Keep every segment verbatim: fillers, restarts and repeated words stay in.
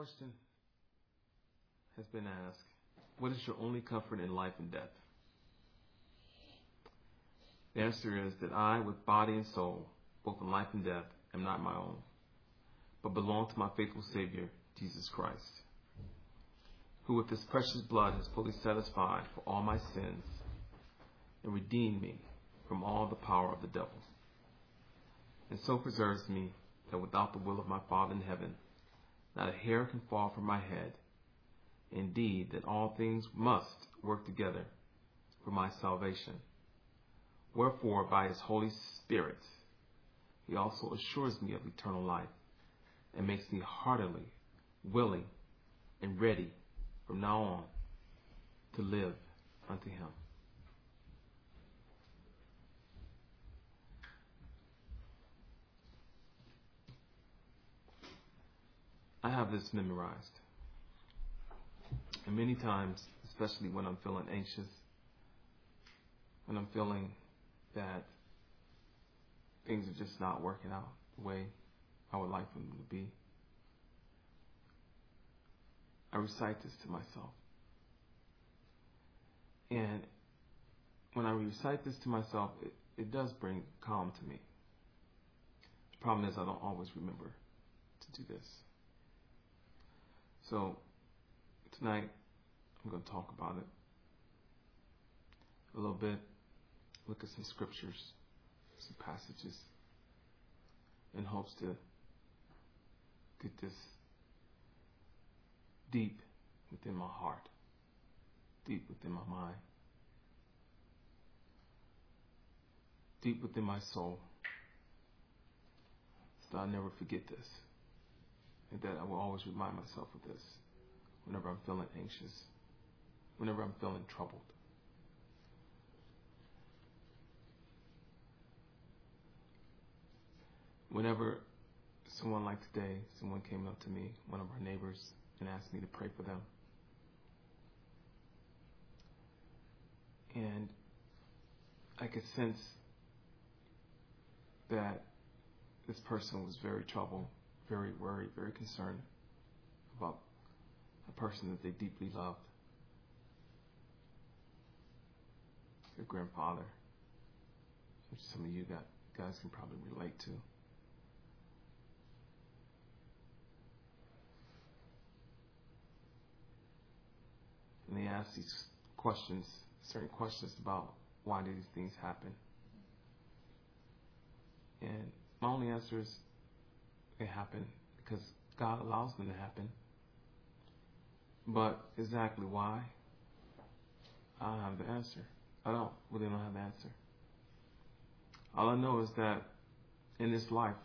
question has been asked, what is your only comfort in life and death? The answer is that I, with body and soul, both in life and death, am not my own, but belong to my faithful Savior, Jesus Christ, who with his precious blood has fully satisfied for all my sins and redeemed me from all the power of the devil, and so preserves me that without the will of my Father in heaven, not a hair can fall from my head. Indeed, that all things must work together for my salvation. Wherefore, by his Holy Spirit, he also assures me of eternal life and makes me heartily willing and ready from now on to live unto him. I have this memorized. And many times, especially when I'm feeling anxious, when I'm feeling that things are just not working out the way I would like them to be, I recite this to myself. And when I recite this to myself, it, it does bring calm to me. The problem is I don't always remember to do this. So tonight, I'm going to talk about it a little bit, look at some scriptures, some passages, in hopes to get this deep within my heart, deep within my mind, deep within my soul, so that I'll never forget this, and that I will always remind myself of this. Whenever I'm feeling anxious, whenever I'm feeling troubled. Whenever someone like today, someone came up to me, one of our neighbors, and asked me to pray for them. And I could sense that this person was very troubled, very worried, very concerned about a person that they deeply loved, their grandfather, which some of you got, guys can probably relate to. And they ask these questions, certain questions about why do these things happen. And my only answer is they happen because God allows them to happen. But exactly why? I don't have the answer. I don't really don't have the answer. All I know is that in this life,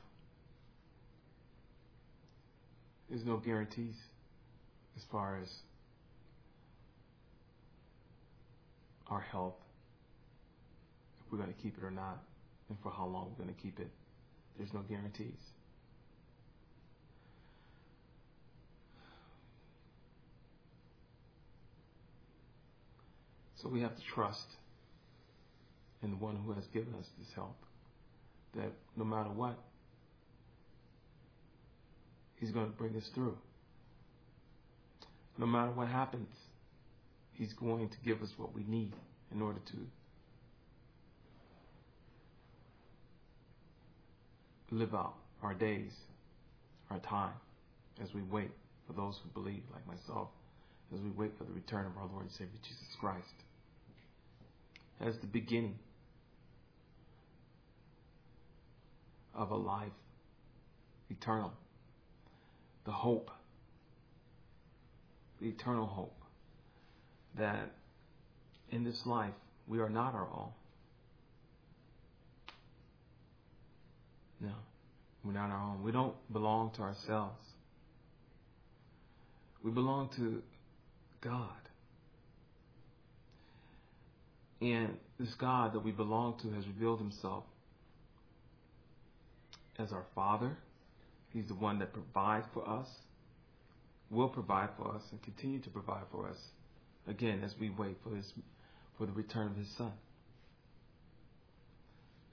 there's no guarantees as far as our health, if we're going to keep it or not, and for how long we're going to keep it. There's no guarantees. So we have to trust in the one who has given us this help, that no matter what, he's going to bring us through. No matter what happens, he's going to give us what we need in order to live out our days, our time, as we wait for those who believe, like myself, as we wait for the return of our Lord and Savior Jesus Christ. As the beginning of a life eternal, the hope, the eternal hope that in this life we are not our all. No, we're not our own. We don't belong to ourselves. We belong to God. And this God that we belong to has revealed himself as our Father. He's the one that provides for us, will provide for us, and continue to provide for us, again, as we wait for his, for the return of his Son.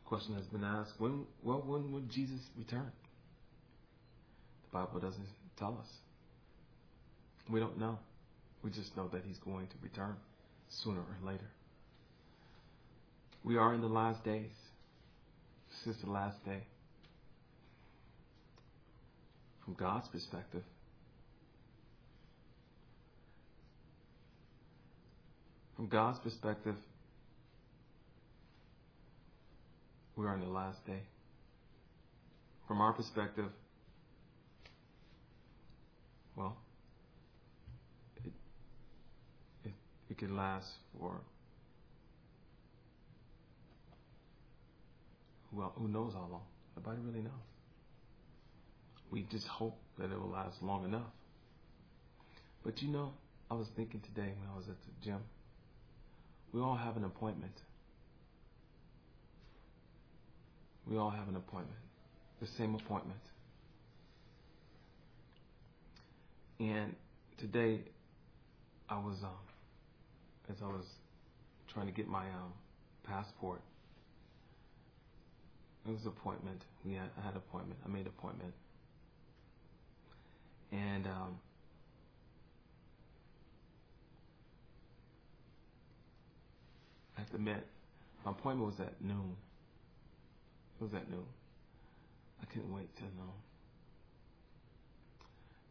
The question has been asked, when, well, when would Jesus return? The Bible doesn't tell us. We don't know. We just know that he's going to return sooner or later. We are in the last days. This is the last day. From God's perspective, from God's perspective, we are in the last day. From our perspective, well, it it, it could last for well, who knows how long? Nobody really knows. We just hope that it will last long enough. But you know, I was thinking today when I was at the gym, we all have an appointment. We all have an appointment. The same appointment. And today, I was, um, as I was trying to get my um, passport, it was an appointment. We had, I had an appointment. I made an appointment. And um, I have to admit, my appointment was at noon. It was at noon. I couldn't wait till noon.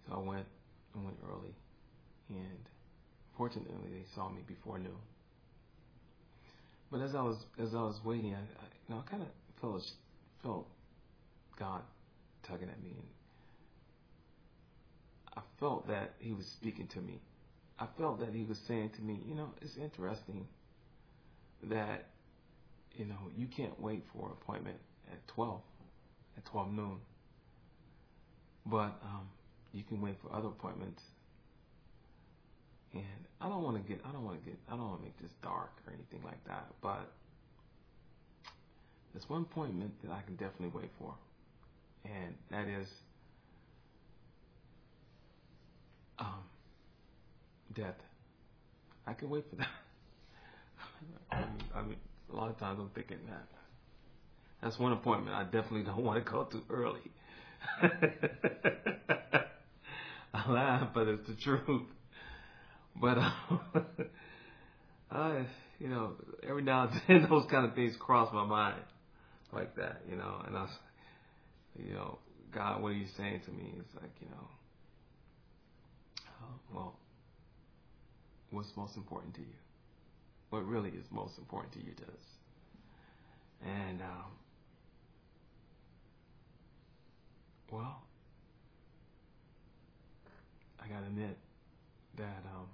So I went, I went early, and fortunately they saw me before noon. But as I was as I was waiting, I, I you know I kind of felt felt God tugging at me, and I felt that he was speaking to me. I felt that he was saying to me, you know, it's interesting that, you know, you can't wait for an appointment at twelve, at twelve noon. But um, you can wait for other appointments. And I don't want to get, I don't want to get, I don't want to make this dark or anything like that. But there's one appointment that I can definitely wait for, and that is um, death. I can wait for that. I mean, I mean, a lot of times I'm thinking that. That's one appointment I definitely don't want to go too early. I laugh, but it's the truth. But, um, I, you know, every now and then those kind of things cross my mind like that, you know. And I was, you know, God, what are you saying to me? It's like, you know, oh, well, what's most important to you? What really is most important to you to us? And, um, well, I gotta admit that um,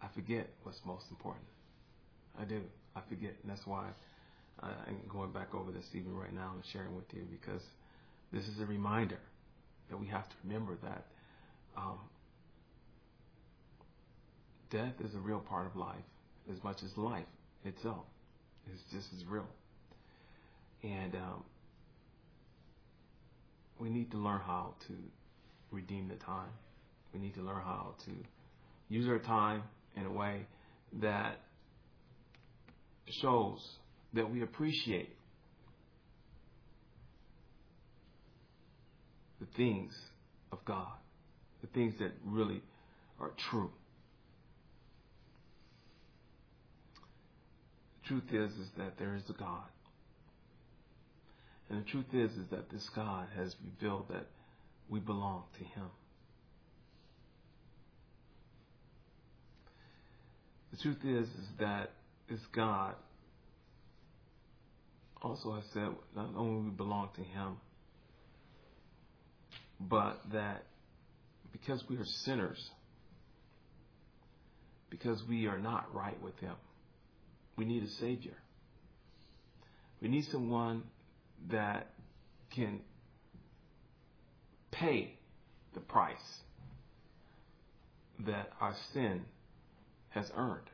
I forget what's most important. I do. I forget. And that's why I, I'm going back over this even right now and sharing with you, because this is a reminder that we have to remember that um, death is a real part of life, as much as life itself. It's just as real. And um, we need to learn how to redeem the time. We need to learn how to use our time in a way that shows that we appreciate the things of God, the things that really are true. Truth is, is that there is a God. And the truth is, is that this God has revealed that we belong to him. The truth is, is that this God also has said not only we belong to him, but that because we are sinners, because we are not right with him, we need a Savior. We need someone that can pay the price that our sin has earned.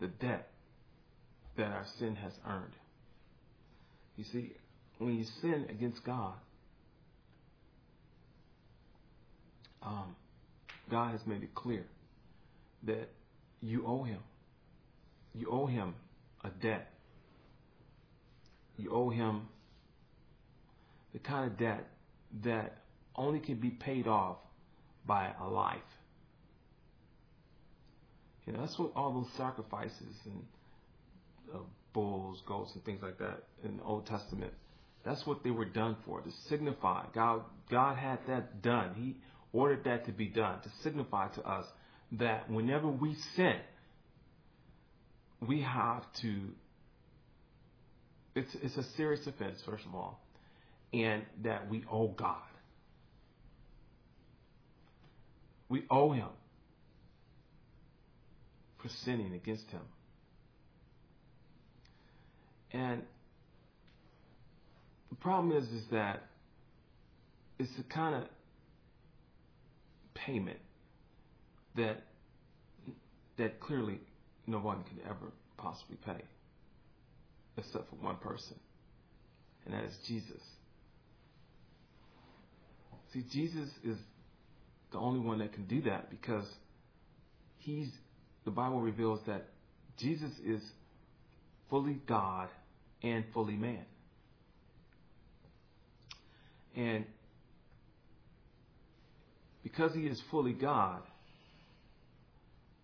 The debt that our sin has earned. You see, when you sin against God, um, God has made it clear that you owe him. You owe him a debt. You owe him the kind of debt that only can be paid off by a life. You know, that's what all those sacrifices and uh, bulls, goats, and things like that in the Old Testament, that's what they were done for, to signify. God, God had that done. He ordered that to be done, to signify to us that whenever we sin, we have to, it's, it's a serious offense, first of all, and that we owe God. We owe Him for sinning against Him. And the problem is, is that it's the kind of payment that that clearly no one can ever possibly pay, except for one person, and that is Jesus. See, Jesus is the only one that can do that, because he's, the Bible reveals that Jesus is fully God and fully man. And because he is fully God,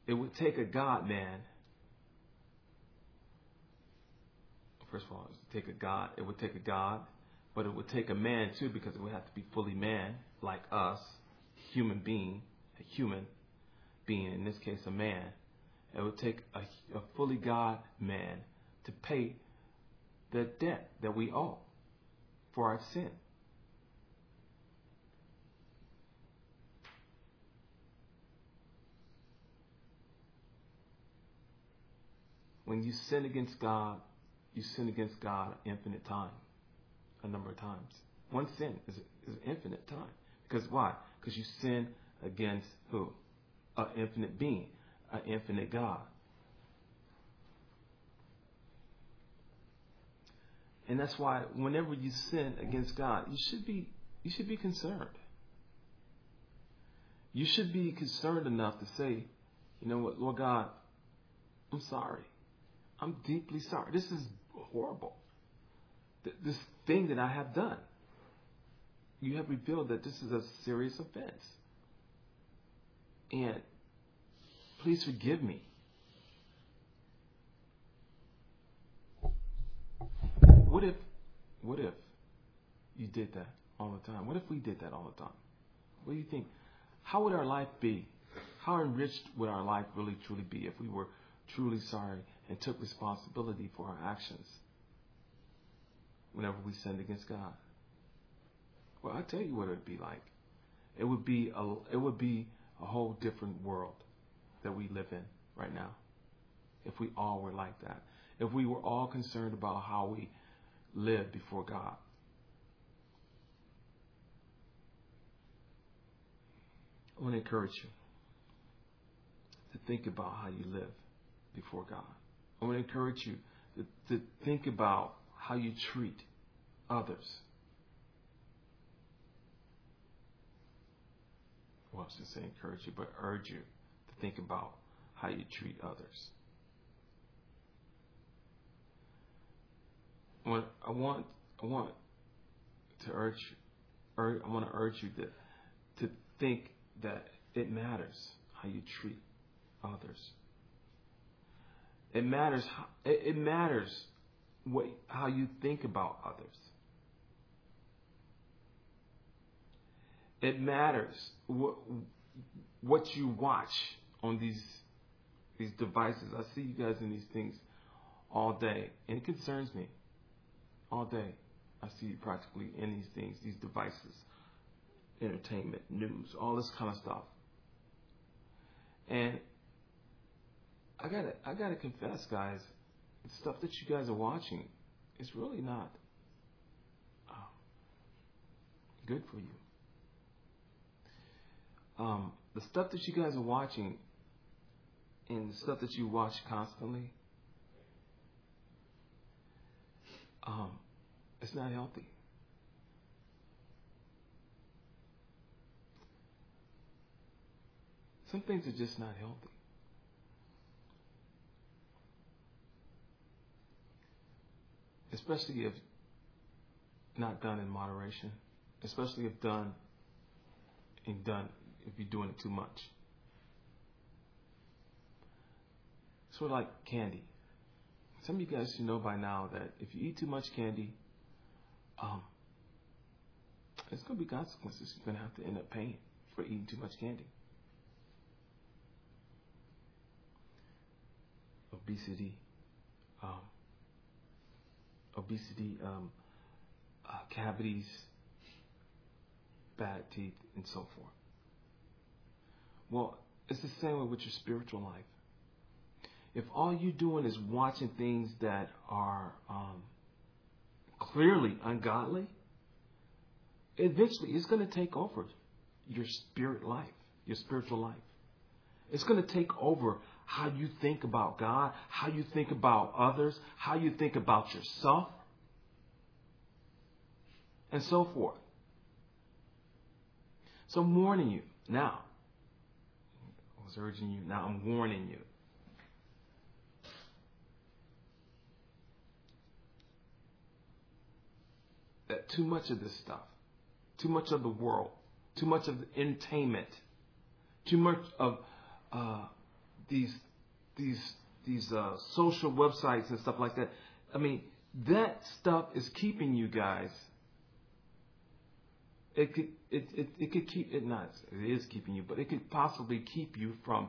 it would take a God-man. First of all, it would take a God. It would take a God, but it would take a man too, because it would have to be fully man, like us, human being, a human being. In this case, a man. It would take a, a fully God-man to pay the debt that we owe for our sin. When you sin against God, you sin against God infinite time, a number of times. One sin is, is infinite time. Because why? Because you sin against who? An infinite being, an infinite God. And that's why whenever you sin against God, you should be you should be concerned. You should be concerned enough to say, you know what, Lord God, I'm sorry. I'm deeply sorry. This is horrible. Th- this thing that I have done. You have revealed that this is a serious offense. And please forgive me. What if, what if you did that all the time? What if we did that all the time? What do you think? How would our life be? How enriched would our life really truly be if we were truly sorry and took responsibility for our actions whenever we sinned against God? Well, I tell you what it would be like. It would be a it would be a whole different world that we live in right now. If we all were like that, if we were all concerned about how we live before God. I want to encourage you to think about how you live before God. I want to encourage you to, to think about how you treat others. Well, I was going to say encourage you, but urge you to think about how you treat others. When I want, I want to urge, ur, I want to urge you to, to think that it matters how you treat others. It matters. It matters what, how you think about others. It matters what, what you watch on these these devices. I see you guys in these things all day, and it concerns me. All day, I see you practically in these things, these devices, entertainment, news, all this kind of stuff, and. I gotta, I gotta confess, guys, the stuff that you guys are watching is really not uh, good for you. Um, the stuff that you guys are watching and the stuff that you watch constantly, um, it's not healthy. Some things are just not healthy. Especially if not done in moderation, especially if done and done if you're doing it too much. Sort of like candy. Some of you guys should know by now that if you eat too much candy, um, there's going to be consequences. You're going to have to end up paying for eating too much candy. Obesity, um, obesity, um, uh, cavities, bad teeth, and so forth. Well, it's the same way with your spiritual life. If all you're doing is watching things that are um, clearly ungodly, eventually it's going to take over your spirit life, your spiritual life. It's going to take over how you think about God, how you think about others, how you think about yourself, and so forth. So I'm warning you now. I was urging you. Now I'm warning you. That too much of this stuff, too much of the world, too much of the entertainment, too much of uh, these these these uh, social websites and stuff like that. I mean, that stuff is keeping you guys. It could it it, it could keep it not it is keeping you, but it could possibly keep you from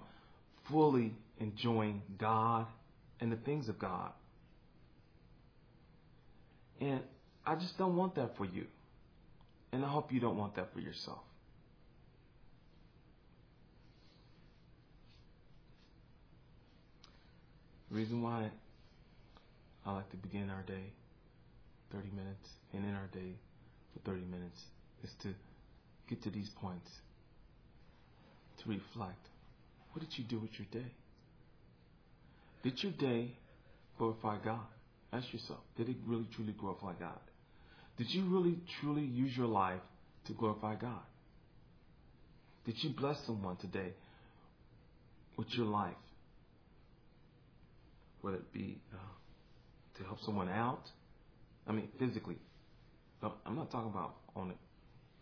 fully enjoying God and the things of God. And I just don't want that for you. And I hope you don't want that for yourself. The reason why I like to begin our day thirty minutes and end our day for thirty minutes is to get to these points, to reflect. What did you do with your day? Did your day glorify God? Ask yourself, did it really truly glorify God? Did you really, truly use your life to glorify God? Did you bless someone today with your life? Whether it be uh, to help someone out, I mean physically. No, I'm not talking about on it,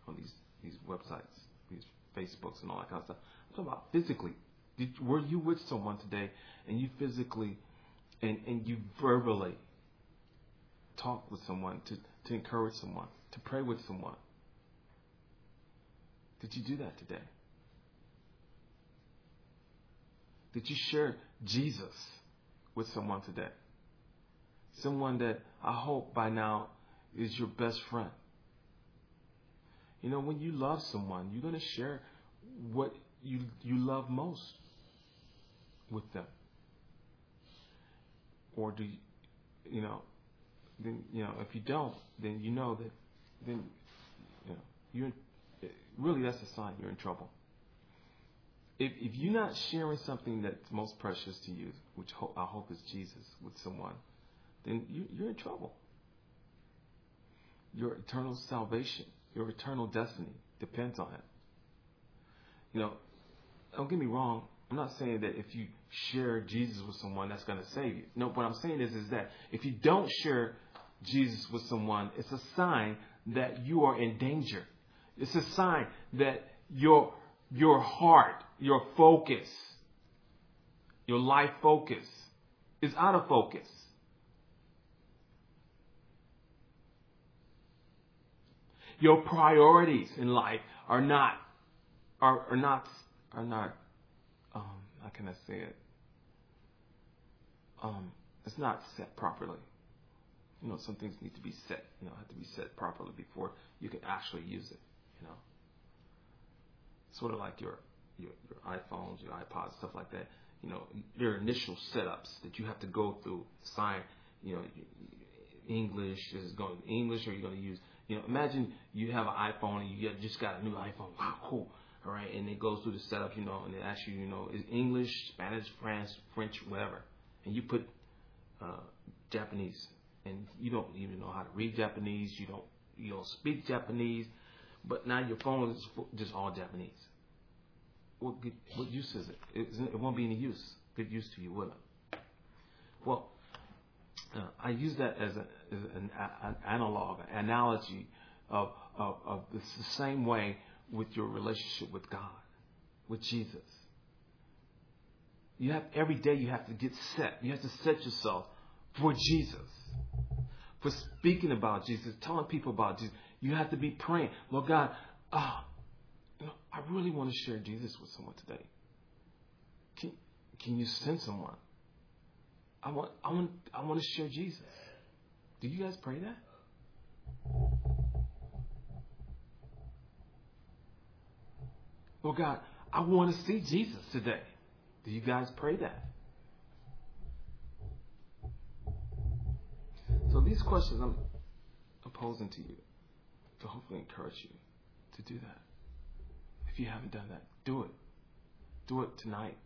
on these these websites, these Facebooks and all that kind of stuff. I'm talking about physically. Did, were you with someone today and you physically and, and you verbally talk with someone to, to encourage someone, to pray with someone? Did you do that today? Did you share Jesus with someone today? Someone that I hope by now is your best friend. You know, when you love someone, you're going to share what you you love most with them. Or do you, you know? Then you know if you don't, then you know that then you know you're really that's a sign you're in trouble. If if you're not sharing something that's most precious to you, which ho- I hope is Jesus, with someone, then you, you're in trouble. Your eternal salvation, your eternal destiny depends on it. You know, don't get me wrong. I'm not saying that if you share Jesus with someone, that's going to save you. No, what I'm saying is, is that if you don't share Jesus with someone, it's a sign that you are in danger. It's a sign that your your heart, your focus, your life focus is out of focus. Your priorities in life are not are, are not are not Um, how can I say it? Um, it's not set properly. You know, some things need to be set. You know, have to be set properly before you can actually use it. You know, sort of like your your, your iPhones, your iPods, stuff like that. You know, their initial setups that you have to go through. Sign, you know, English is going to English, or you're going to use. You know, imagine you have an iPhone and you just got a new iPhone. Wow, cool. All right, and it goes through the setup, you know, and it asks you, you know, is English, Spanish, French, French, whatever. And you put uh, Japanese, and you don't even know how to read Japanese. You don't, you don't speak Japanese, but now your phone is just all Japanese. What good, what use is it? It? It won't be any use. Good use to you, will it? Well, Uh, I use that as, a, as an, an analog, an analogy of, of, of the same way with your relationship with God, with Jesus. You have every day you have to get set. You have to set yourself for Jesus, for speaking about Jesus, telling people about Jesus. You have to be praying, Lord God, ah, oh, I really want to share Jesus with someone today. Can can you send someone? I want I want I want to share Jesus. Do you guys pray that? Lord God, I want to see Jesus today. Do you guys pray that? So these questions I'm posing to you to hopefully encourage you to do that. If you haven't done that, do it. Do it tonight.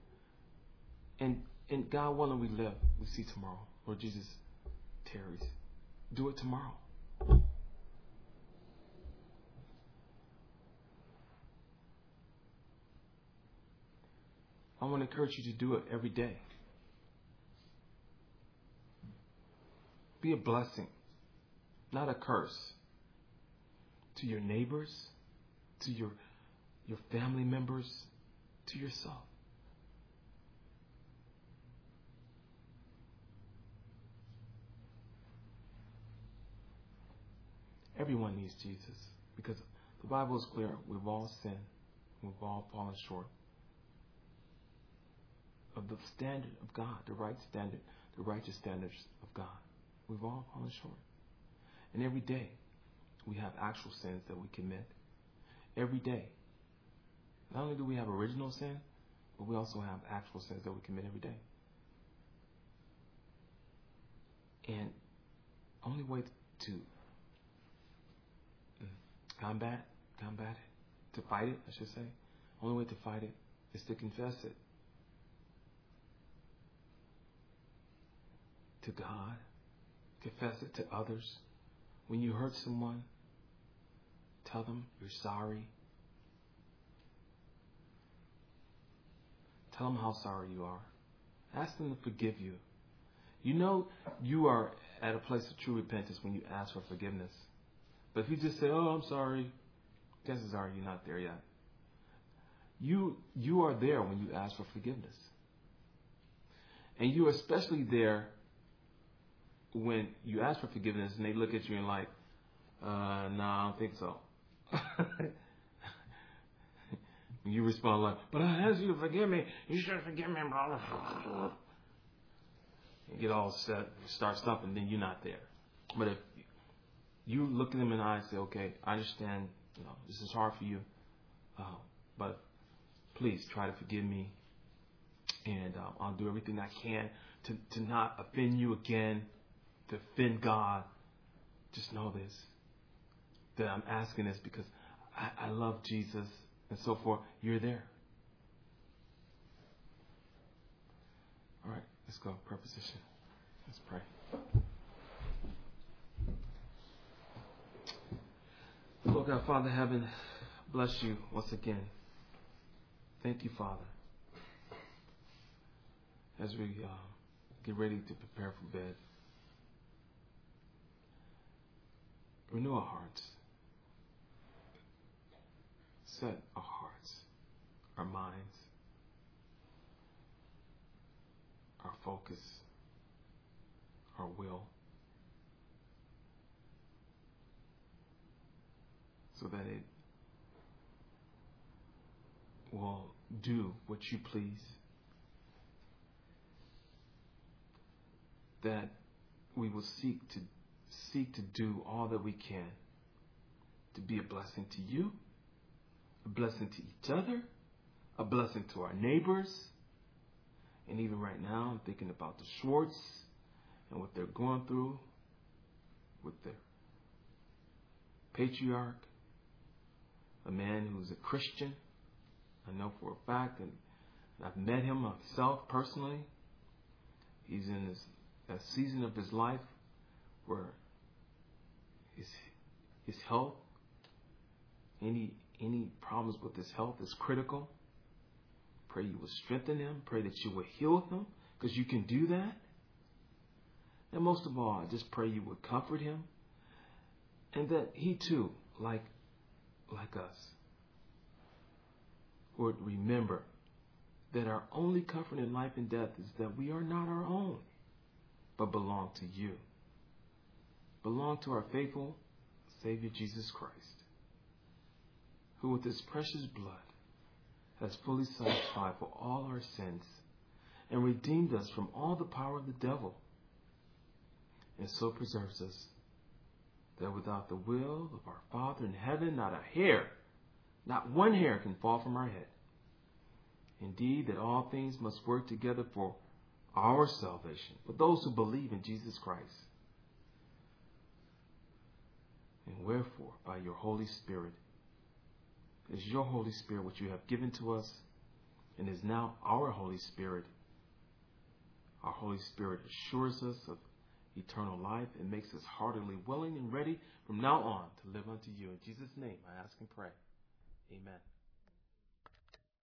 And and God willing, we live, we see tomorrow. Lord Jesus tarries. Do it tomorrow. I want to encourage you to do it every day. Be a blessing, not a curse, to your neighbors, to your your family members, to yourself. Everyone needs Jesus, because the Bible is clear. We've all sinned. We've all fallen short of the standard of God, the right standard, the righteous standards of God. We've all fallen short. And every day we have actual sins that we commit. Every day. Not only do we have original sin, but we also have actual sins that we commit every day. And the only way to combat, combat it, to fight it, I should say, the only way to fight it is to confess it to God. Confess it to others. When you hurt someone, tell them you're sorry. Tell them how sorry you are. Ask them to forgive you. You know you are at a place of true repentance when you ask for forgiveness. But if you just say, oh, I'm sorry, chances are you're not there yet. You, you are there when you ask for forgiveness. And you are especially there when you ask for forgiveness and they look at you and like, uh, no, nah, I don't think so. You respond like, but I asked you to forgive me. You should forgive me, brother. You get all set, start stopping, then you're not there. But if you look at them in the eye and say, okay, I understand, you know, this is hard for you, uh, but please try to forgive me, and uh, I'll do everything I can to, to not offend you again, to offend God. Just know this, that I'm asking this because I, I love Jesus and so forth. You're there. All right, let's go. Preposition. Let's pray. Lord God, Father Heaven, bless you once again. Thank you, Father. As we uh, get ready to prepare for bed, renew our hearts. Set our hearts, our minds, our focus, our will, so that it will do what you please. That we will seek to seek to do all that we can to be a blessing to you, a blessing to each other, a blessing to our neighbors. And even right now, I'm thinking about the Schwartz and what they're going through with their patriarch, a man who's a Christian. I know for a fact, and I've met him myself personally. He's in this a season of his life where his his health, any any problems with his health is critical. Pray you will strengthen him. Pray that you will heal him, because you can do that. And most of all, I just pray you would comfort him, and that he too, like, like us, would remember that our only comfort in life and death is that we are not our own, but belong to you. Belong to our faithful Savior Jesus Christ, who with his precious blood has fully satisfied for all our sins and redeemed us from all the power of the devil, and so preserves us, that without the will of our Father in heaven, not a hair, not one hair can fall from our head. Indeed, that all things must work together for our salvation, for those who believe in Jesus Christ. And wherefore, by your Holy Spirit, is your Holy Spirit which you have given to us, and is now our Holy Spirit. Our Holy Spirit assures us of eternal life and makes us heartily willing and ready from now on to live unto you. In Jesus' name I ask and pray.